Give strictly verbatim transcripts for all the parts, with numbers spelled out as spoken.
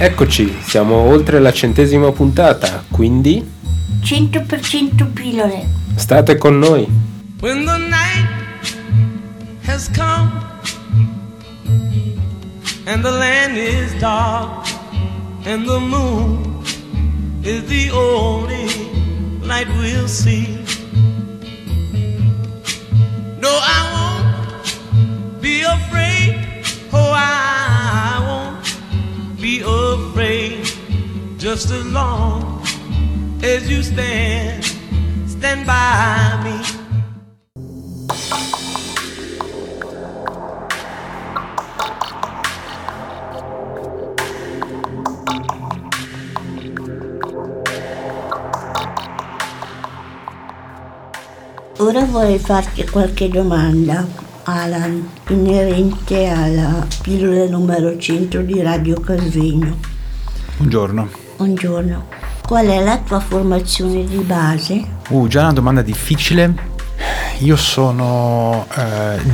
Eccoci, siamo oltre la centesima puntata, quindi cento per cento pillole. State con noi. When the night has come and the land is dark and the moon is the only light we'll see. No, I won't be afraid. Oh, I won't be afraid, just as long as you stand, stand by me. Ora vorrei farti qualche domanda, Alan, inerente alla pillola numero cento di Radio Casvegno. Buongiorno. Buongiorno. Qual è la tua formazione di base? Uh, già una domanda difficile. Io sono uh,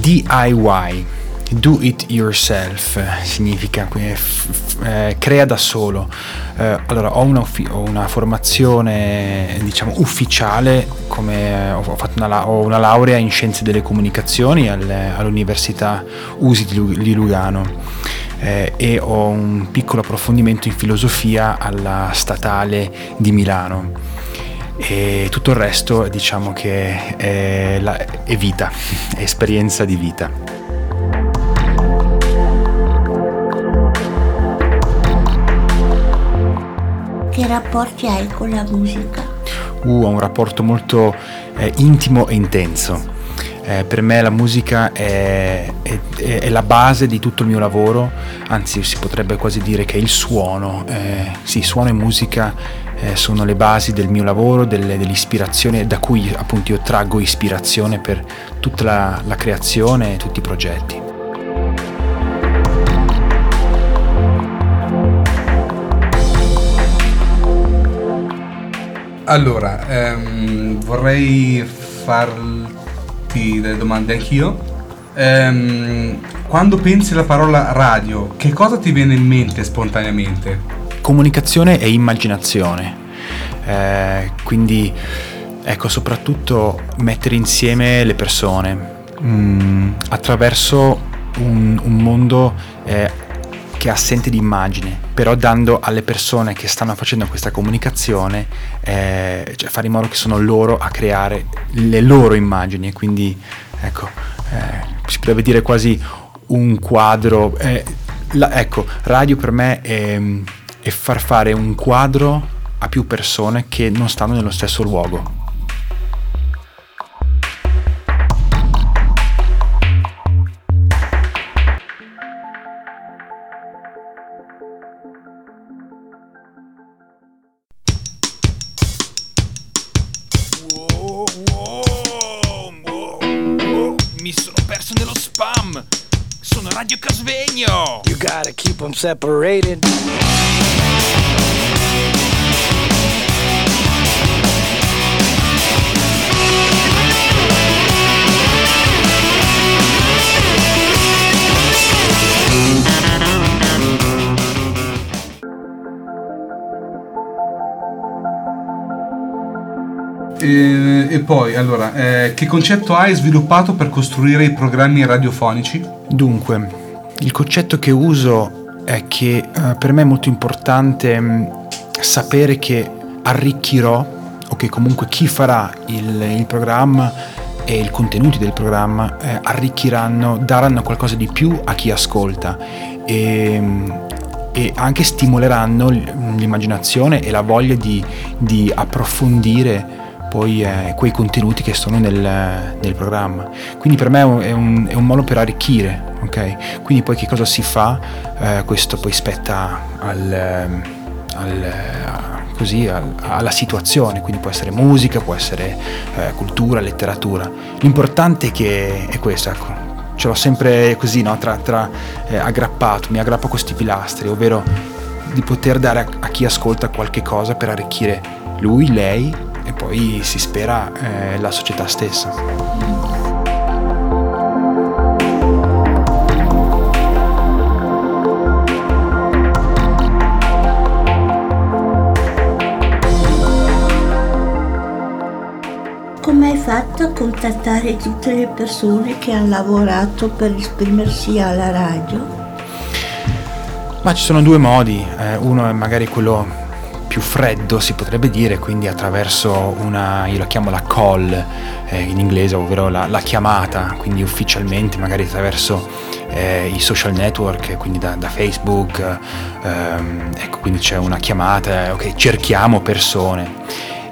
D I Y, do it yourself, significa quindi, f- f- crea da solo. Uh, allora, ho una, uffi- ho una formazione, diciamo, ufficiale, come eh, ho fatto una, la- ho una laurea in scienze delle comunicazioni al- all'università U S I di, Lug- di Lugano eh, e ho un piccolo approfondimento in filosofia alla Statale di Milano, e tutto il resto diciamo che è, la- è vita, è esperienza di vita. Che rapporti hai con la musica? Uh, ho un rapporto molto eh, intimo e intenso. Eh, per me la musica è, è, è la base di tutto il mio lavoro, anzi si potrebbe quasi dire che il suono, eh, sì, suono e musica eh, sono le basi del mio lavoro, delle, dell'ispirazione, da cui appunto io traggo ispirazione per tutta la, la creazione e tutti i progetti. Allora, ehm, vorrei farti delle domande anch'io. Ehm, quando pensi alla parola radio, che cosa ti viene in mente spontaneamente? Comunicazione e immaginazione. Eh, quindi, ecco, soprattutto mettere insieme le persone mh, attraverso un, un mondo eh, che è assente di immagine, però dando alle persone che stanno facendo questa comunicazione, eh, cioè fare in modo che sono loro a creare le loro immagini, e quindi ecco, eh, si potrebbe dire quasi un quadro. Eh, la, ecco, radio per me è, è far fare un quadro a più persone che non stanno nello stesso luogo. Radio Casvegno. You gotta keep them separated. E, e poi, allora, eh, che concetto hai sviluppato per costruire i programmi radiofonici? Dunque, il concetto che uso è che eh, per me è molto importante mh, sapere che arricchirò, o che comunque chi farà il, il programma e i contenuti del programma eh, arricchiranno, daranno qualcosa di più a chi ascolta, e mh, e anche stimoleranno l'immaginazione e la voglia di, di approfondire poi eh, quei contenuti che sono nel, nel programma. Quindi per me è un, è un modo per arricchire, ok? Quindi poi che cosa si fa? Eh, questo poi spetta al, al, così, al, alla situazione, quindi può essere musica, può essere eh, cultura, letteratura. L'importante è che è questo, ecco. Ce l'ho sempre così, no? tra, tra eh, aggrappato, mi aggrappo a questi pilastri, ovvero di poter dare a, a chi ascolta qualche cosa per arricchire lui, lei e poi si spera eh, la società stessa. Come hai fatto a contattare tutte le persone che hanno lavorato per esprimersi alla radio? Ma ci sono due modi, eh, uno è magari quello più freddo, si potrebbe dire, quindi attraverso una, io la chiamo la call eh, in inglese, ovvero la, la chiamata, quindi ufficialmente magari attraverso eh, i social network, quindi da, da Facebook, ehm, ecco, quindi c'è una chiamata, ok, cerchiamo persone.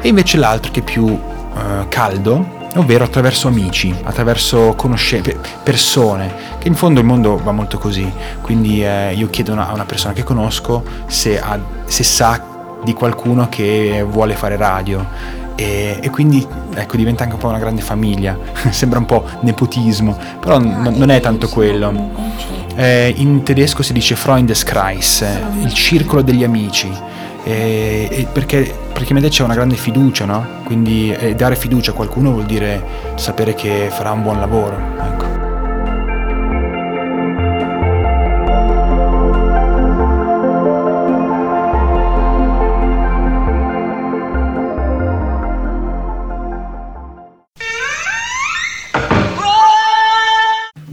E invece l'altro che è più eh, caldo, ovvero attraverso amici, attraverso conoscenze, persone, che in fondo il mondo va molto così, quindi eh, io chiedo una, a una persona che conosco se, ha, se sa di qualcuno che vuole fare radio e, e quindi ecco diventa anche un po' una grande famiglia, sembra un po' nepotismo, però n- non è tanto quello. Eh, in tedesco si dice Freundeskreis, il circolo degli amici. E, e perché praticamente c'è una grande fiducia, no? Quindi eh, dare fiducia a qualcuno vuol dire sapere che farà un buon lavoro, ecco.